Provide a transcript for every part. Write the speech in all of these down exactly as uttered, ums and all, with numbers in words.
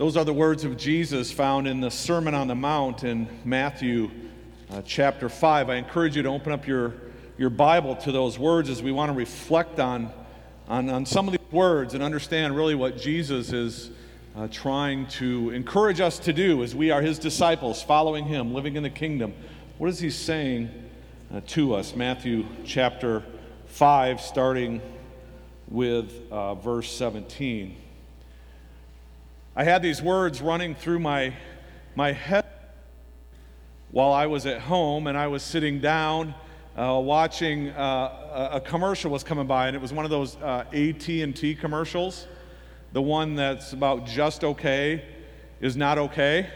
Those are the words of Jesus found in the Sermon on the Mount in Matthew uh, chapter five. I encourage you to open up your, your Bible to those words as we want to reflect on, on, on some of these words and understand really what Jesus is uh, trying to encourage us to do as we are his disciples, following him, living in the kingdom. What is he saying uh, to us? Matthew chapter five, starting with uh, verse seventeen. I had these words running through my my head while I was at home, and I was sitting down uh, watching uh, a commercial was coming by, and it was one of those uh, A T and T commercials, the one that's about just okay is not okay.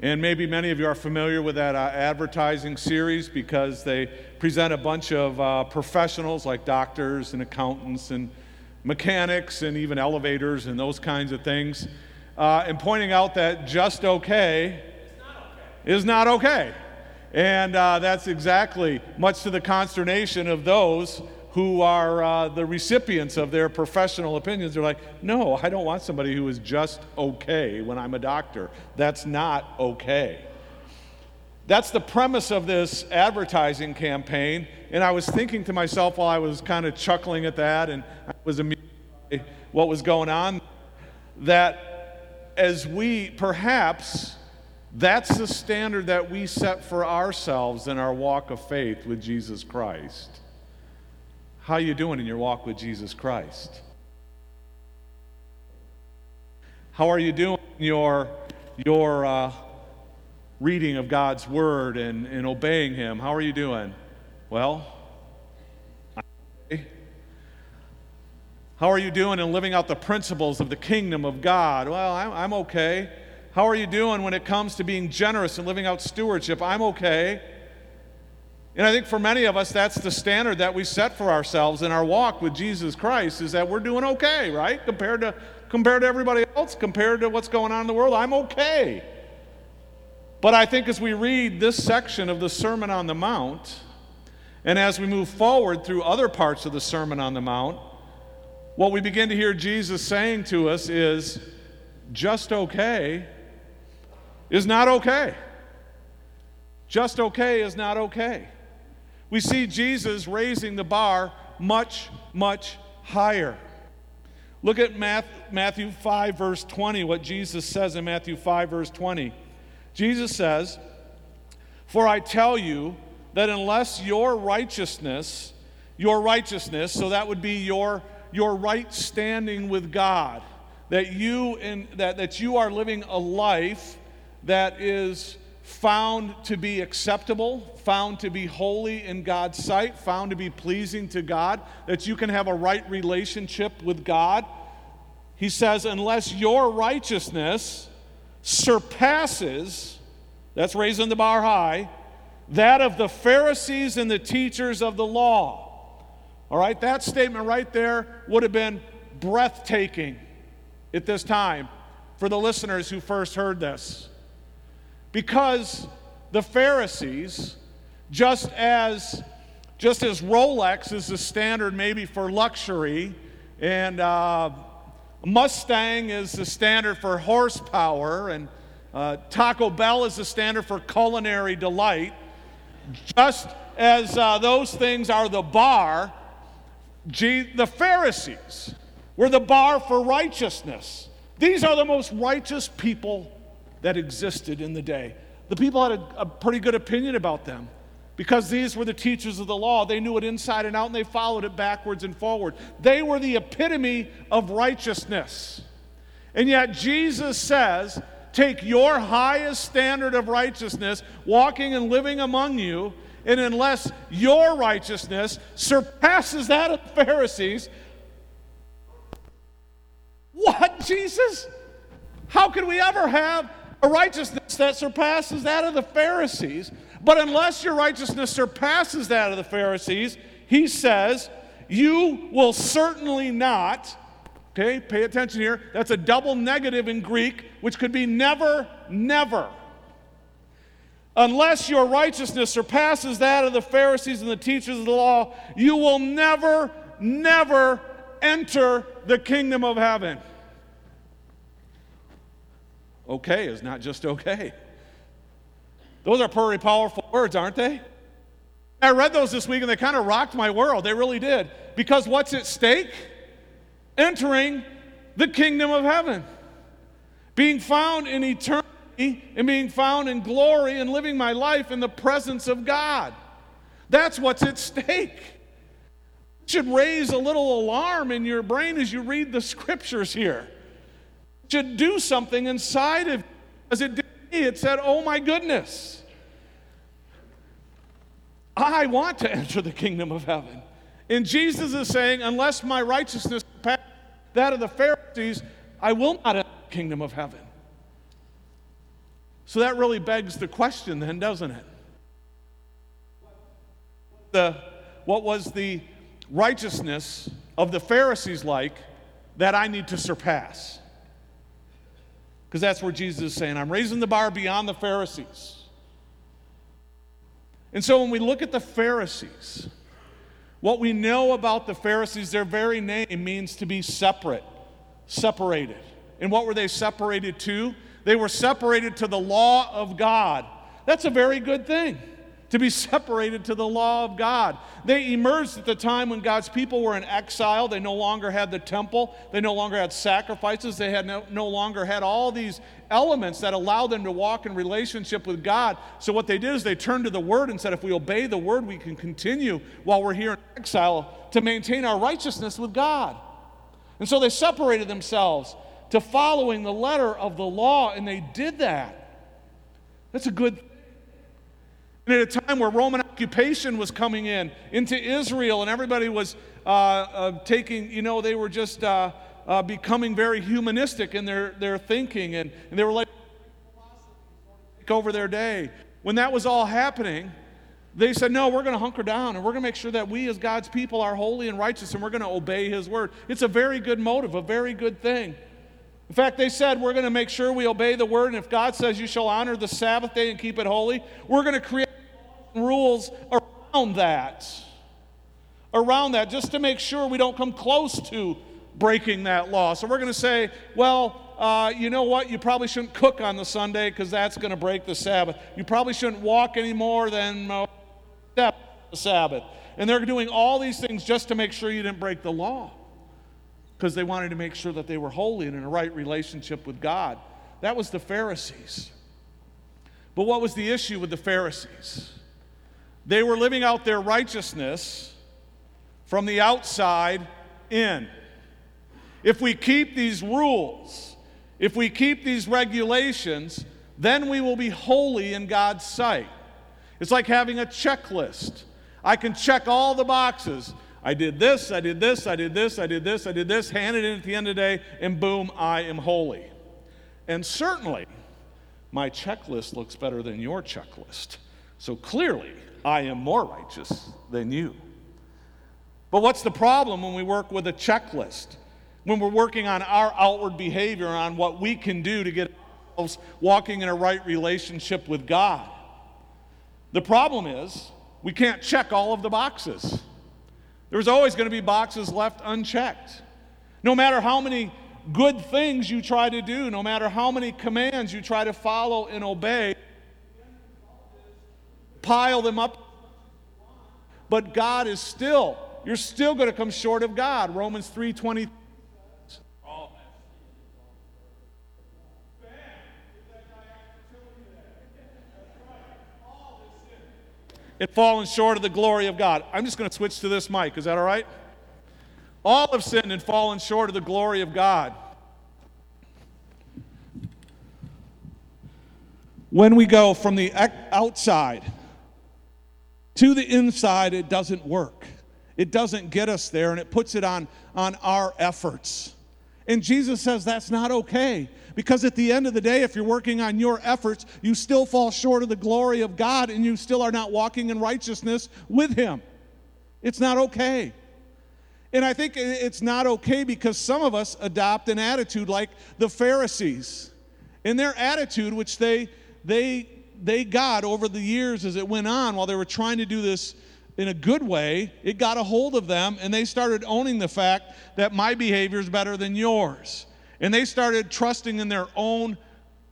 And maybe many of you are familiar with that uh, advertising series because they present a bunch of uh, professionals like doctors and accountants and mechanics and even elevators and those kinds of things, uh, and pointing out that just okay, okay. is not okay. And uh, that's exactly, much to the consternation of those who are uh, the recipients of their professional opinions. They're like, no, I don't want somebody who is just okay when I'm a doctor. That's not okay. That's the premise of this advertising campaign, and I was thinking to myself while I was kind of chuckling at that, and I was amused by what was going on, that as we, perhaps, that's the standard that we set for ourselves in our walk of faith with Jesus Christ. How are you doing in your walk with Jesus Christ? How are you doing in your, your, uh, reading of God's word and, and obeying him? How are you doing? Well, I'm okay. How are you doing in living out the principles of the kingdom of God? Well, I'm, I'm okay. How are you doing when it comes to being generous and living out stewardship? I'm okay. And I think for many of us, that's the standard that we set for ourselves in our walk with Jesus Christ, is that we're doing okay, right? Compared to, compared to everybody else, compared to what's going on in the world, I'm okay. But I think as we read this section of the Sermon on the Mount, and as we move forward through other parts of the Sermon on the Mount, what we begin to hear Jesus saying to us is, just okay is not okay. Just okay is not okay. We see Jesus raising the bar much, much higher. Look at Matthew five, verse twenty, what Jesus says in Matthew five, verse twenty. Jesus says, "For I tell you that unless your righteousness, your righteousness, so that would be your your right standing with God, that you in that, that you are living a life that is found to be acceptable, found to be holy in God's sight, found to be pleasing to God, that you can have a right relationship with God." He says, "Unless your righteousness surpasses," that's raising the bar high, "that of the Pharisees and the teachers of the law." All right, that statement right there would have been breathtaking at this time for the listeners who first heard this. Because the Pharisees, just as, just as Rolex is the standard maybe for luxury, and uh, Mustang is the standard for horsepower, and uh, Taco Bell is the standard for culinary delight. Just as uh, those things are the bar, G- the Pharisees were the bar for righteousness. These are the most righteous people that existed in the day. The people had a, a pretty good opinion about them, because these were the teachers of the law. They knew it inside and out, and they followed it backwards and forward. They were the epitome of righteousness. And yet Jesus says, take your highest standard of righteousness, walking and living among you, and unless your righteousness surpasses that of the Pharisees, what, Jesus? How could we ever have a righteousness that surpasses that of the Pharisees? But unless your righteousness surpasses that of the Pharisees, he says, you will certainly not, okay, pay attention here, that's a double negative in Greek, which could be never, never. Unless your righteousness surpasses that of the Pharisees and the teachers of the law, you will never, never enter the kingdom of heaven. okay is not just okay. Those are pretty powerful words, aren't they? I read those this week, and they kind of rocked my world. They really did. Because what's at stake? Entering the kingdom of heaven. Being found in eternity and being found in glory and living my life in the presence of God. That's what's at stake. It should raise a little alarm in your brain as you read the scriptures here. It should do something inside of you. As it did me, it said, oh my goodness. I want to enter the kingdom of heaven. And Jesus is saying, unless my righteousness surpasses that of the Pharisees, I will not enter the kingdom of heaven. So that really begs the question then, doesn't it? The, what was the righteousness of the Pharisees like that I need to surpass? Because that's where Jesus is saying, I'm raising the bar beyond the Pharisees. And so when we look at the Pharisees, what we know about the Pharisees, their very name means to be separate, separated. And what were they separated to? They were separated to the law of God. That's a very good thing, to be separated to the law of God. They emerged at the time when God's people were in exile. They no longer had the temple. They no longer had sacrifices. They had no, no longer had all these elements that allowed them to walk in relationship with God. So what they did is they turned to the Word and said, if we obey the Word, we can continue while we're here in exile to maintain our righteousness with God. And so they separated themselves to following the letter of the law, and they did that. That's a good thing. And at a time where Roman occupation was coming in into Israel, and everybody was uh, uh, taking, you know, they were just uh, uh, becoming very humanistic in their, their thinking, and, and they were like, take over their day. When that was all happening, they said, no, we're going to hunker down, and we're going to make sure that we as God's people are holy and righteous, and we're going to obey His Word. It's a very good motive, a very good thing. In fact, they said, we're going to make sure we obey the Word, and if God says you shall honor the Sabbath day and keep it holy, we're going to create rules around that, around that, just to make sure we don't come close to breaking that law. So we're going to say, well, uh, you know what? You probably shouldn't cook on the Sunday because that's going to break the Sabbath. You probably shouldn't walk any more than uh, the Sabbath. And they're doing all these things just to make sure you didn't break the law because they wanted to make sure that they were holy and in a right relationship with God. That was the Pharisees. But what was the issue with the Pharisees? They were living out their righteousness from the outside in. If we keep these rules, if we keep these regulations, then we will be holy in God's sight. It's like having a checklist. I can check all the boxes. I did this, I did this, I did this, I did this, I did this, hand it in at the end of the day, and boom, I am holy. And certainly, my checklist looks better than your checklist. So clearly, I am more righteous than you. But what's the problem when we work with a checklist? When we're working on our outward behavior, on what we can do to get ourselves walking in a right relationship with God? The problem is we can't check all of the boxes. There's always going to be boxes left unchecked. No matter how many good things you try to do, no matter how many commands you try to follow and obey, pile them up, but God is still, you're still going to come short of God. Romans three twenty. It fallen short of the glory of God. I'm just going to switch to this mic. Is that all right? All have sinned and fallen short of the glory of God. When we go from the outside to the inside, it doesn't work. It doesn't get us there, and it puts it on, on our efforts. And Jesus says that's not okay, because at the end of the day, if you're working on your efforts, you still fall short of the glory of God, and you still are not walking in righteousness with Him. It's not okay. And I think it's not okay because some of us adopt an attitude like the Pharisees. And their attitude, which they they they got over the years as it went on, while they were trying to do this in a good way, it got a hold of them, and they started owning the fact that my behavior is better than yours. And they started trusting in their own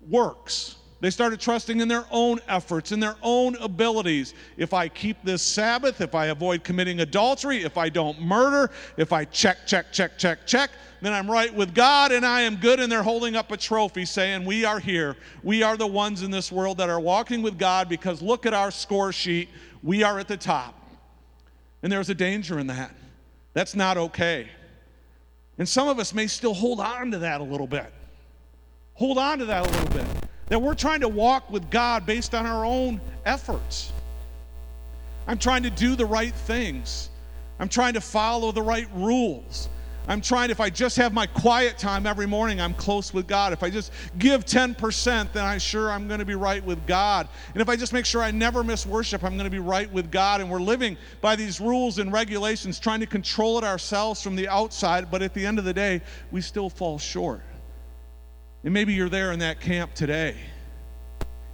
works. They started trusting in their own efforts, in their own abilities. If I keep this Sabbath, if I avoid committing adultery, if I don't murder, if I check, check, check, check, check, then I'm right with God and I am good. And they're holding up a trophy saying, we are here. We are the ones in this world that are walking with God because look at our score sheet. We are at the top. And there's a danger in that. That's not okay. And some of us may still hold on to that a little bit. Hold on to that a little bit. That we're trying to walk with God based on our own efforts. I'm trying to do the right things. I'm trying to follow the right rules. I'm trying, if I just have my quiet time every morning, I'm close with God. If I just give ten percent, then I'm sure I'm going to be right with God. And if I just make sure I never miss worship, I'm going to be right with God. And we're living by these rules and regulations, trying to control it ourselves from the outside. But at the end of the day, we still fall short. And maybe you're there in that camp today.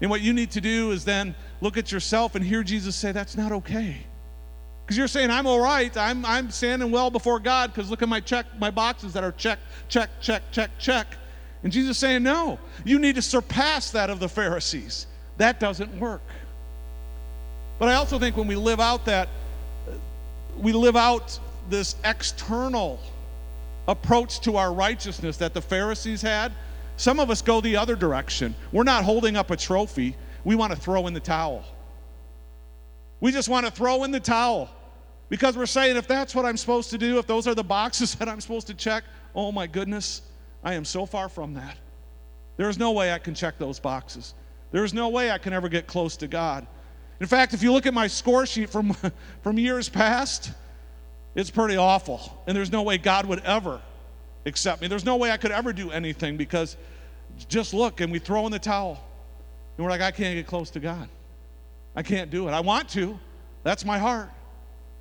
And what you need to do is then look at yourself and hear Jesus say, that's not okay. Because you're saying, I'm all right. I'm, I'm standing well before God because look at my check, my boxes that are check, check, check, check, check. And Jesus is saying, no, you need to surpass that of the Pharisees. That doesn't work. But I also think when we live out that, we live out this external approach to our righteousness that the Pharisees had, some of us go the other direction. We're not holding up a trophy. We want to throw in the towel. We just want to throw in the towel because we're saying, if that's what I'm supposed to do, if those are the boxes that I'm supposed to check, oh my goodness, I am so far from that. There is no way I can check those boxes. There is no way I can ever get close to God. In fact, if you look at my score sheet from, from years past, it's pretty awful. And there's no way God would ever accept me. There's no way I could ever do anything because just look, and we throw in the towel. And we're like, I can't get close to God. I can't do it. I want to. That's my heart.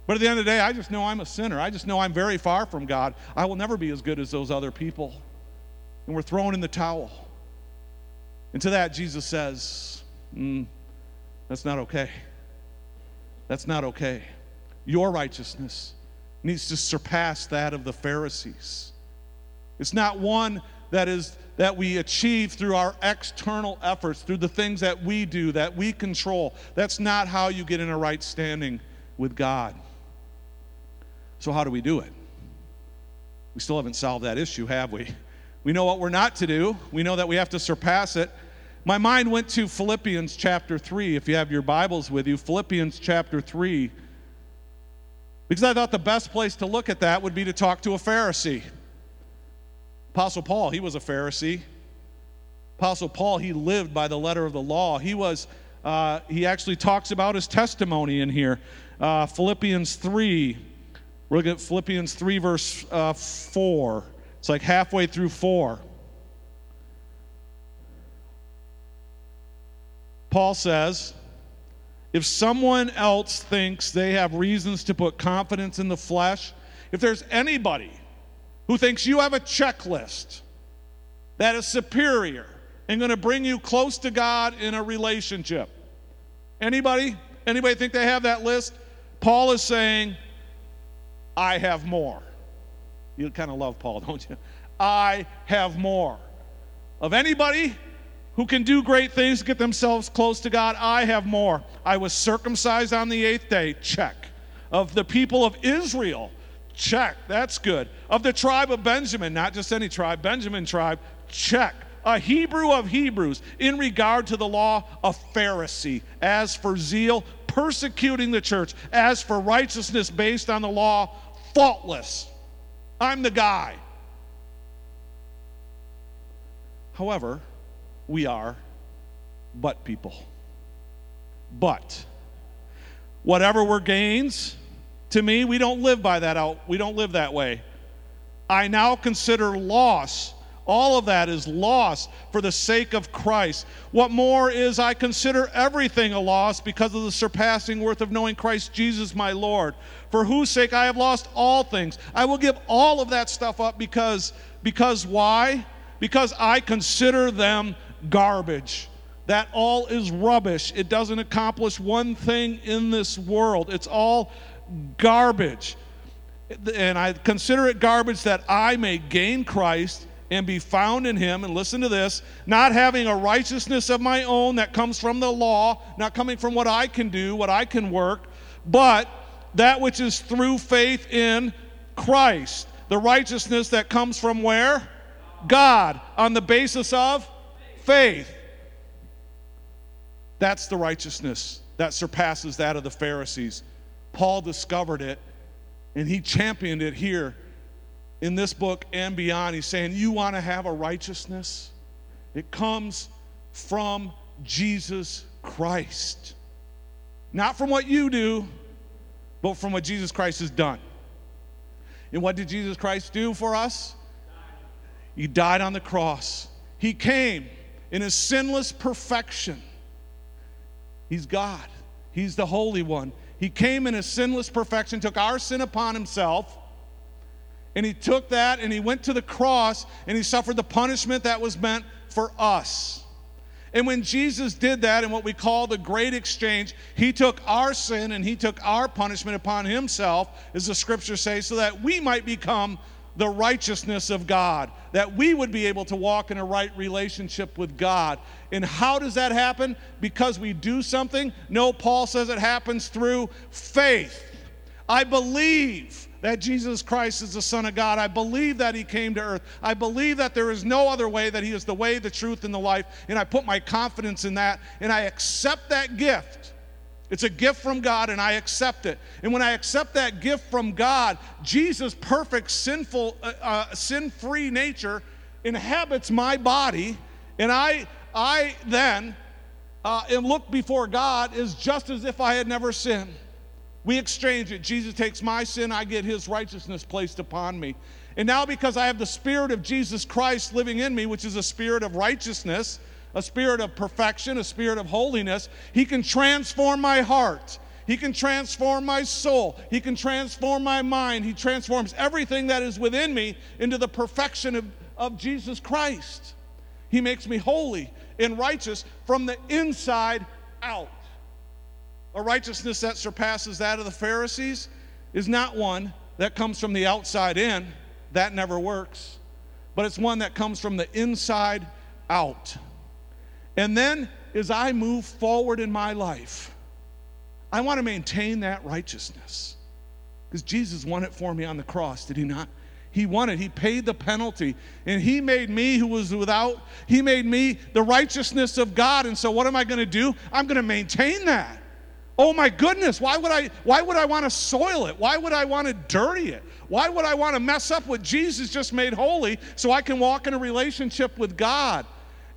But at the end of the day, I just know I'm a sinner. I just know I'm very far from God. I will never be as good as those other people. And we're thrown in the towel. And to that, Jesus says, mm, that's not okay. That's not okay. Your righteousness needs to surpass that of the Pharisees. It's not one that is that we achieve through our external efforts, through the things that we do, that we control. That's not how you get in a right standing with God. So how do we do it? We still haven't solved that issue, have we? We know what we're not to do. We know that we have to surpass it. My mind went to Philippians chapter three, if you have your Bibles with you, Philippians chapter three, because I thought the best place to look at that would be to talk to a Pharisee. Apostle Paul, he was a Pharisee. Apostle Paul, he lived by the letter of the law. He was, uh, he actually talks about his testimony in here. Uh, Philippians three, we're looking at Philippians three verse uh, four. It's like halfway through four. Paul says, if someone else thinks they have reasons to put confidence in the flesh, if there's anybody who thinks you have a checklist that is superior and going to bring you close to God in a relationship. Anybody? Anybody think they have that list? Paul is saying, I have more. You kind of love Paul, don't you? I have more. Of anybody who can do great things, get themselves close to God, I have more. I was circumcised on the eighth day, check. Of the people of Israel, check, that's good. Of the tribe of Benjamin, not just any tribe, Benjamin tribe, check. A Hebrew of Hebrews, in regard to the law, a Pharisee. As for zeal, persecuting the church. As for righteousness based on the law, faultless. I'm the guy. However, we are but people. But whatever were gains to me, we don't live by that out. We don't live that way. I now consider loss. All of that is loss for the sake of Christ. What more is I consider everything a loss because of the surpassing worth of knowing Christ Jesus my Lord, for whose sake I have lost all things. I will give all of that stuff up because, because why? Because I consider them garbage. That all is rubbish. It doesn't accomplish one thing in this world. It's all garbage, and I consider it garbage that I may gain Christ and be found in him, and listen to this, not having a righteousness of my own that comes from the law, not coming from what I can do, what I can work, but that which is through faith in Christ. The righteousness that comes from where? God, on the basis of faith. That's the righteousness that surpasses that of the Pharisees. Paul discovered it, and he championed it here in this book and beyond. He's saying, you want to have a righteousness? It comes from Jesus Christ. Not from what you do, but from what Jesus Christ has done. And what did Jesus Christ do for us? He died on the cross. He came in his sinless perfection. He's God. He's the Holy One. He came in his sinless perfection, took our sin upon himself, and he took that and he went to the cross and he suffered the punishment that was meant for us. And when Jesus did that in what we call the great exchange, he took our sin and he took our punishment upon himself, as the scriptures say, so that we might become the righteousness of God, that we would be able to walk in a right relationship with God. And how does that happen? Because we do something? No, Paul says it happens through faith. I believe that Jesus Christ is the Son of God. I believe that he came to earth. I believe that there is no other way, that he is the way, the truth, and the life. And I put my confidence in that, and I accept that gift. It's a gift from God, and I accept it. And when I accept that gift from God, Jesus' perfect, sinful, uh, uh, sin-free nature inhabits my body, and I, I then uh, am looked before God as just as if I had never sinned. We exchange it. Jesus takes my sin, I get his righteousness placed upon me. And now, because I have the Spirit of Jesus Christ living in me, which is a spirit of righteousness, a spirit of perfection, a spirit of holiness, he can transform my heart. He can transform my soul. He can transform my mind. He transforms everything that is within me into the perfection of, of Jesus Christ. He makes me holy and righteous from the inside out. A righteousness that surpasses that of the Pharisees is not one that comes from the outside in. That never works. But it's one that comes from the inside out. And then, as I move forward in my life, I want to maintain that righteousness. Because Jesus won it for me on the cross, did he not? He won it. He paid the penalty. And he made me who was without, he made me the righteousness of God. And so what am I going to do? I'm going to maintain that. Oh my goodness, why would I why would I want to soil it? Why would I want to dirty it? Why would I want to mess up what Jesus just made holy so I can walk in a relationship with God?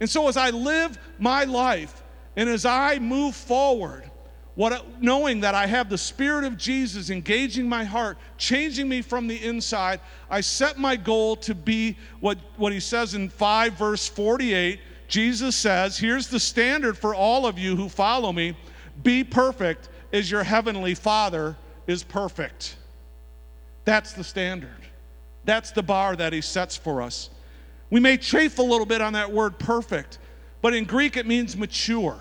And so as I live my life and as I move forward, what, knowing that I have the Spirit of Jesus engaging my heart, changing me from the inside, I set my goal to be what, what he says in five verse forty-eight. Jesus says, here's the standard for all of you who follow me. Be perfect as your heavenly Father is perfect. That's the standard. That's the bar that he sets for us. We may chafe a little bit on that word perfect, but in Greek it means mature.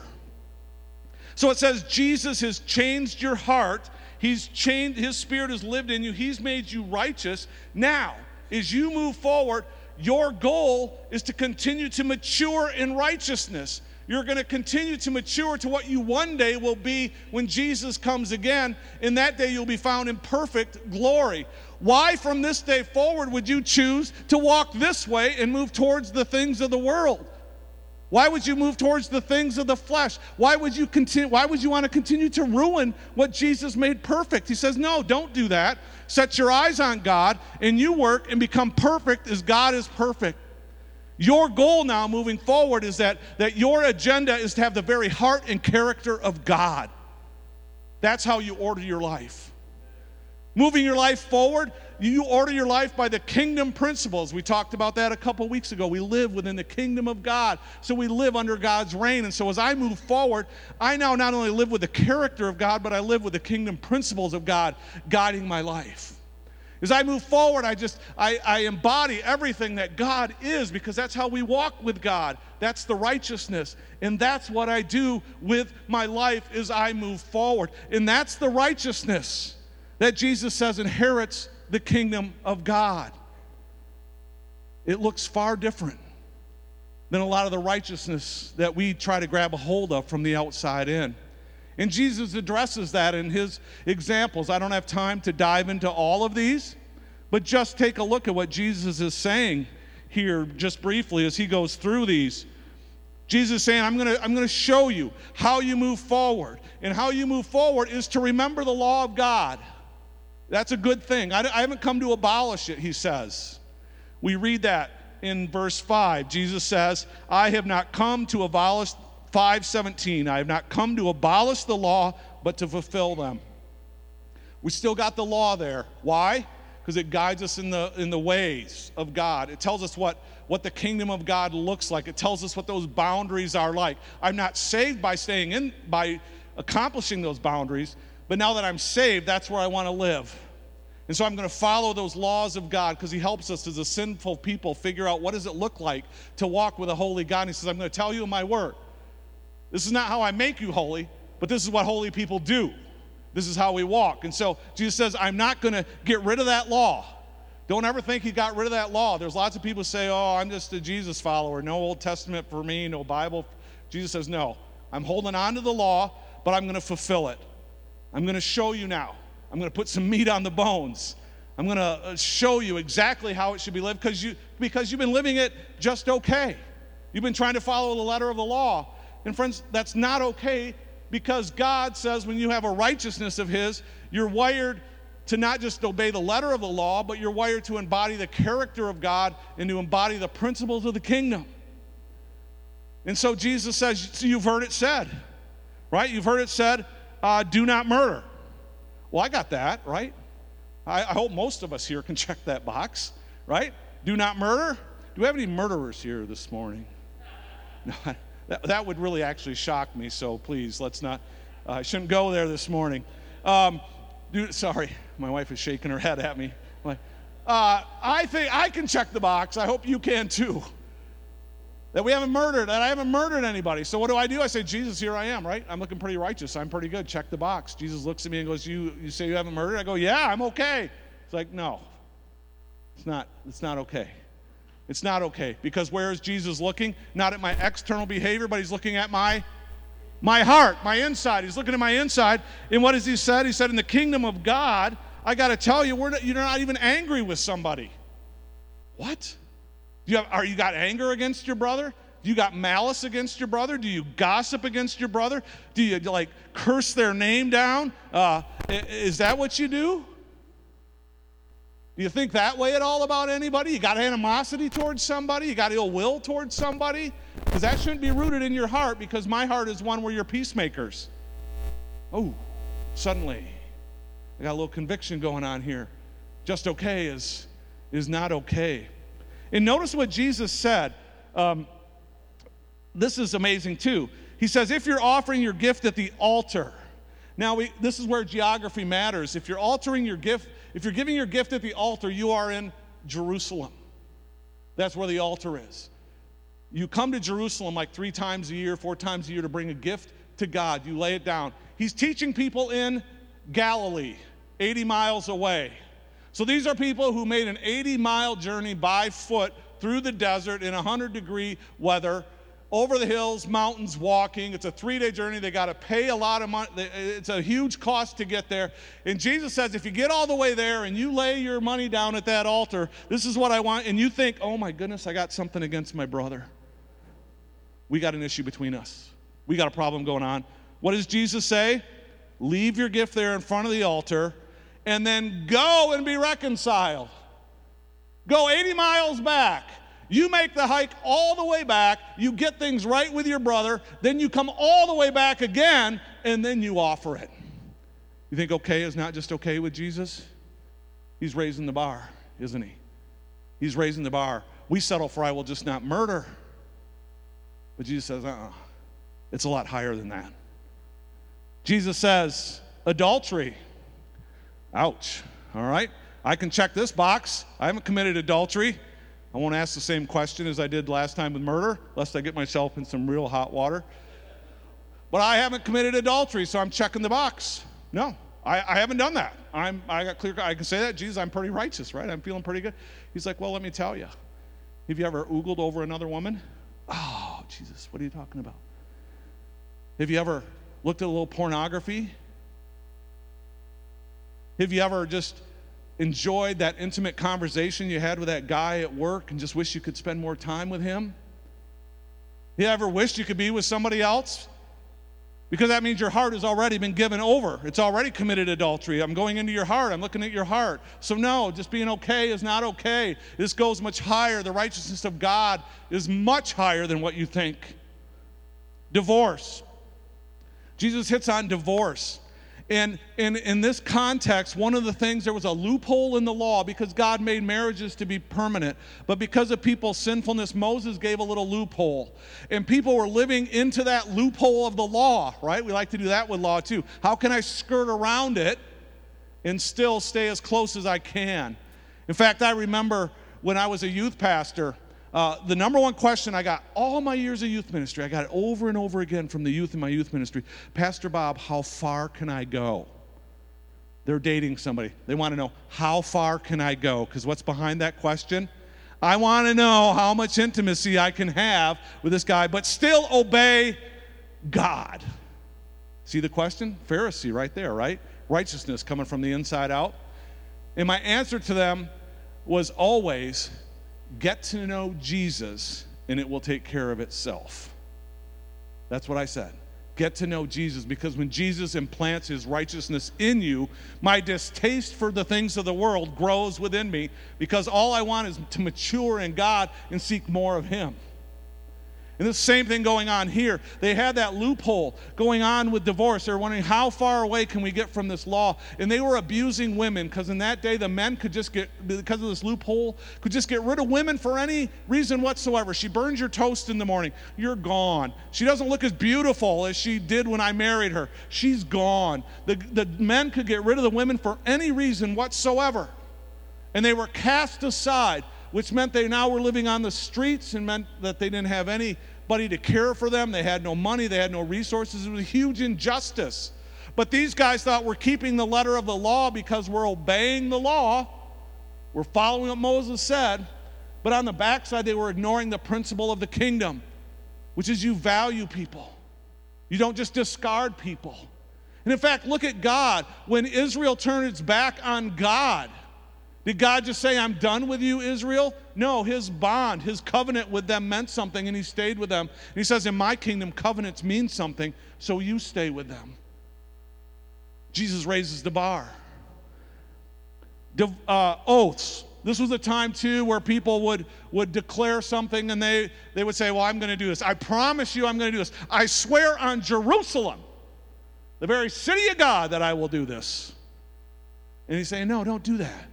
So it says Jesus has changed your heart. He's changed, his Spirit has lived in you. He's made you righteous. Now, as you move forward, your goal is to continue to mature in righteousness. You're going to continue to mature to what you one day will be when Jesus comes again. In that day, you'll be found in perfect glory. Why from this day forward would you choose to walk this way and move towards the things of the world? Why would you move towards the things of the flesh? Why would you continue? Why would you want to continue to ruin what Jesus made perfect? He says, no, don't do that. Set your eyes on God, and you work and become perfect as God is perfect. Your goal now moving forward is that, that your agenda is to have the very heart and character of God. That's how you order your life. Moving your life forward, you order your life by the kingdom principles. We talked about that a couple weeks ago. We live within the kingdom of God, so we live under God's reign. And so as I move forward, I now not only live with the character of God, but I live with the kingdom principles of God guiding my life. As I move forward, I just, I, I embody everything that God is, because that's how we walk with God. That's the righteousness. And that's what I do with my life as I move forward. And that's the righteousness that Jesus says inherits the kingdom of God. it looks far different than a lot of the righteousness that we try to grab a hold of from the outside in. And Jesus addresses that in his examples. I don't have time to dive into all of these, but just take a look at what Jesus is saying here just briefly as he goes through these. Jesus is saying, I'm going to I'm going to show you how you move forward. And how you move forward is to remember the law of God. That's a good thing. I, I haven't come to abolish it, he says. We read that in verse five. Jesus says, I have not come to abolish, five seventeen, I have not come to abolish the law, but to fulfill them. We still got the law there. Why? Because it guides us in the in the ways of God. It tells us what, what the kingdom of God looks like. It tells us what those boundaries are like. I'm not saved by staying in, by accomplishing those boundaries, but now that I'm saved, that's where I want to live. And so I'm going to follow those laws of God because he helps us as a sinful people figure out what does it look like to walk with a holy God. And he says, I'm going to tell you in my word. This is not how I make you holy, but this is what holy people do. This is how we walk. And so Jesus says, I'm not going to get rid of that law. Don't ever think he got rid of that law. There's lots of people say, oh, I'm just a Jesus follower. No Old Testament for me, no Bible. Jesus says, no, I'm holding on to the law, but I'm going to fulfill it. I'm going to show you now. I'm going to put some meat on the bones. I'm going to show you exactly how it should be lived because you because you've been living it just okay. You've been trying to follow the letter of the law. And friends, that's not okay because God says when you have a righteousness of his, you're wired to not just obey the letter of the law, but you're wired to embody the character of God and to embody the principles of the kingdom. And so Jesus says, so you've heard it said, right? You've heard it said, uh, do not murder. Well, I got that, right? I, I hope most of us here can check that box, right? Do not murder. Do we have any murderers here this morning? No, I, That, that would really actually shock me, so please, let's not, uh, I shouldn't go there this morning. Um, dude, sorry, my wife is shaking her head at me. Like, uh, I think I can check the box. I hope you can too. That we haven't murdered, that I haven't murdered anybody. So what do I do? I say, Jesus, here I am, right? I'm looking pretty righteous. I'm pretty good. Check the box. Jesus looks at me and goes, you, you say you haven't murdered? I go, yeah, I'm okay. It's like, no, it's not, it's not okay. It's not okay, because where is Jesus looking? Not at my external behavior, but he's looking at my, my heart, my inside. He's looking at my inside, and what has he said? He said, in the kingdom of God, I got to tell you, we're not, you're not even angry with somebody. What? Do you have, are you got anger against your brother? Do you got malice against your brother? Do you gossip against your brother? Do you, like, curse their name down? Uh, is that what you do? Do you think that way at all about anybody? You got animosity towards somebody? You got ill will towards somebody? Because that shouldn't be rooted in your heart, because my heart is one where you're peacemakers. Oh, suddenly, I got a little conviction going on here. Just okay is, is not okay. And notice what Jesus said. Um, this is amazing too. He says, if you're offering your gift at the altar. Now, we, this is where geography matters. If you're altering your gift, If you're giving your gift at the altar, you are in Jerusalem. That's where the altar is. You come to Jerusalem like three times a year, four times a year to bring a gift to God. You lay it down. He's teaching people in Galilee, eighty miles away. So these are people who made an eighty-mile journey by foot through the desert in one hundred degree weather, over the hills, mountains, walking. It's a three-day journey. They got to pay a lot of money. It's a huge cost to get there. And Jesus says, if you get all the way there and you lay your money down at that altar, this is what I want. And you think, oh, my goodness, I got something against my brother. We got an issue between us. We got a problem going on. What does Jesus say? Leave your gift there in front of the altar and then go and be reconciled. Go eighty miles back. You make the hike all the way back, you get things right with your brother, then you come all the way back again, and then you offer it. You think okay is not just okay with Jesus? He's raising the bar, isn't he? He's raising the bar. We settle for I will just not murder. But Jesus says, uh-uh. It's a lot higher than that. Jesus says, adultery. Ouch. All right. I can check this box. I haven't committed adultery. I won't ask the same question as I did last time with murder, lest I get myself in some real hot water. But I haven't committed adultery, so I'm checking the box. No, I, I haven't done that. I'm, I got clear. I can say that. Jesus, I'm pretty righteous, right? I'm feeling pretty good. He's like, well, let me tell you. Have you ever oogled over another woman? Oh, Jesus, what are you talking about? Have you ever looked at a little pornography? Have you ever just enjoyed that intimate conversation you had with that guy at work and just wish you could spend more time with him? You ever wished you could be with somebody else? Because that means your heart has already been given over. It's already committed adultery. I'm going into your heart. I'm looking at your heart. So no, just being okay is not okay. This goes much higher. The righteousness of God is much higher than what you think. Divorce. Jesus hits on divorce. And in, in this context, one of the things, there was a loophole in the law because God made marriages to be permanent. But because of people's sinfulness, Moses gave a little loophole. And people were living into that loophole of the law, right? We like to do that with law too. How can I skirt around it and still stay as close as I can? In fact, I remember when I was a youth pastor, Uh, the number one question I got all my years of youth ministry, I got it over and over again from the youth in my youth ministry, Pastor Bob, how far can I go? They're dating somebody. They want to know, how far can I go? Because what's behind that question? I want to know how much intimacy I can have with this guy, but still obey God. See the question? Pharisee right there, right? Righteousness coming from the inside out. And my answer to them was always, get to know Jesus, and it will take care of itself. That's what I said. Get to know Jesus, because when Jesus implants his righteousness in you, my distaste for the things of the world grows within me, because all I want is to mature in God and seek more of him. And the same thing going on here. They had that loophole going on with divorce. They were wondering, how far away can we get from this law? And they were abusing women, because in that day the men could just get, because of this loophole, could just get rid of women for any reason whatsoever. She burns your toast in the morning. You're gone. She doesn't look as beautiful as she did when I married her. She's gone. The, the men could get rid of the women for any reason whatsoever. And they were cast aside, which meant they now were living on the streets and meant that they didn't have anybody to care for them. They had no money. They had no resources. It was a huge injustice. But these guys thought, we're keeping the letter of the law because we're obeying the law. We're following what Moses said. But on the backside, they were ignoring the principle of the kingdom, which is you value people. You don't just discard people. And in fact, look at God. When Israel turned its back on God, did God just say, I'm done with you, Israel? No, his bond, his covenant with them meant something, and he stayed with them. And he says, in my kingdom, covenants mean something, so you stay with them. Jesus raises the bar. Div- uh, oaths. This was a time, too, where people would, would declare something, and they, they would say, well, I'm going to do this. I promise you I'm going to do this. I swear on Jerusalem, the very city of God, that I will do this. And he's saying, no, don't do that.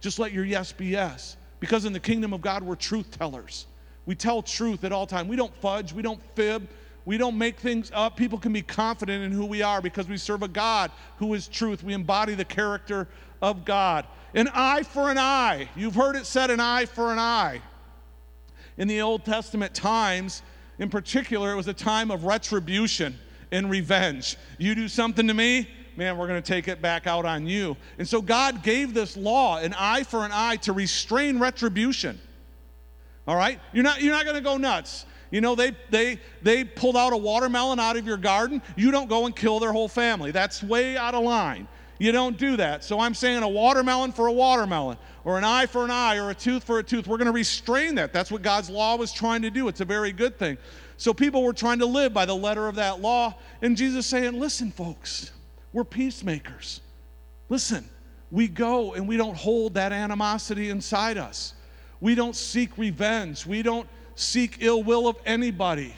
Just let your yes be yes. Because in the kingdom of God, we're truth tellers. We tell truth at all times. We don't fudge. We don't fib. We don't make things up. People can be confident in who we are because we serve a God who is truth. We embody the character of God. An eye for an eye. You've heard it said, an eye for an eye. In the Old Testament times, in particular, it was a time of retribution and revenge. You do something to me, man, we're going to take it back out on you. And so God gave this law, an eye for an eye, to restrain retribution. All right? You're not, you're not going to go nuts. You know, they they they pulled out a watermelon out of your garden. You don't go and kill their whole family. That's way out of line. You don't do that. So I'm saying a watermelon for a watermelon, or an eye for an eye, or a tooth for a tooth. We're going to restrain that. That's what God's law was trying to do. It's a very good thing. So people were trying to live by the letter of that law. And Jesus saying, listen, folks, we're peacemakers. Listen, we go and we don't hold that animosity inside us. We don't seek revenge. We don't seek ill will of anybody.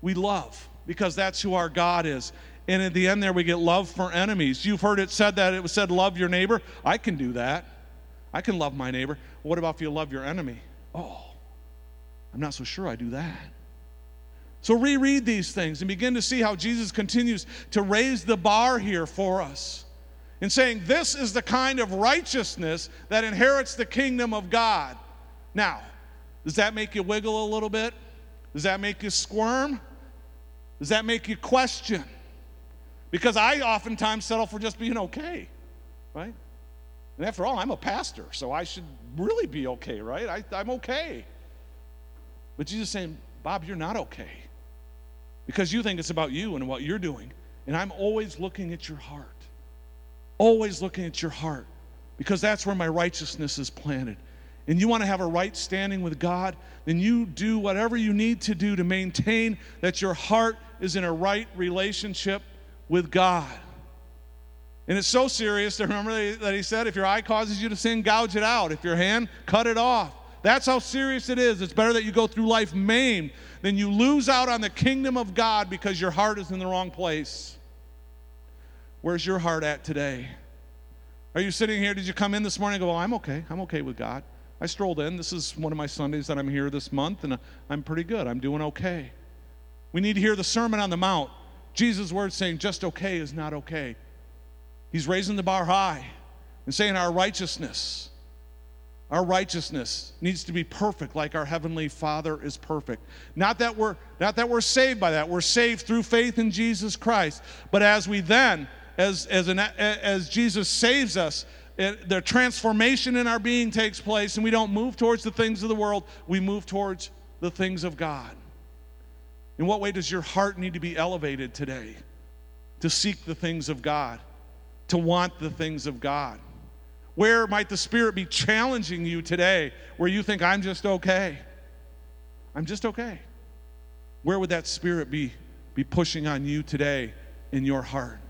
We love, because that's who our God is. And at the end there, we get love for enemies. You've heard it said that. It was said, love your neighbor. I can do that. I can love my neighbor. What about if you love your enemy? Oh, I'm not so sure I do that. So reread these things and begin to see how Jesus continues to raise the bar here for us in saying this is the kind of righteousness that inherits the kingdom of God. Now, does that make you wiggle a little bit? Does that make you squirm? Does that make you question? Because I oftentimes settle for just being okay, right? And after all, I'm a pastor, so I should really be okay, right? I, I'm okay. But Jesus is saying, Bob, you're not okay. Because you think it's about you and what you're doing. And I'm always looking at your heart. Always looking at your heart. Because that's where my righteousness is planted. And you want to have a right standing with God, then you do whatever you need to do to maintain that your heart is in a right relationship with God. And it's so serious to remember that he said, if your eye causes you to sin, gouge it out. If your hand, cut it off. That's how serious it is. It's better that you go through life maimed than you lose out on the kingdom of God because your heart is in the wrong place. Where's your heart at today? Are you sitting here? Did you come in this morning and go, well, I'm okay. I'm okay with God. I strolled in. This is one of my Sundays that I'm here this month, and I'm pretty good. I'm doing okay. We need to hear the Sermon on the Mount. Jesus' words saying just okay is not okay. He's raising the bar high and saying our righteousness, our righteousness needs to be perfect like our Heavenly Father is perfect. Not that we're, not that we're saved by that. We're saved through faith in Jesus Christ. But as we then, as, as, an, as Jesus saves us, It, the transformation in our being takes place, and we don't move towards the things of the world. We move towards the things of God. In what way does your heart need to be elevated today? To seek the things of God, to want the things of God. Where might the Spirit be challenging you today where you think, I'm just okay? I'm just okay. Where would that Spirit be, be pushing on you today in your heart?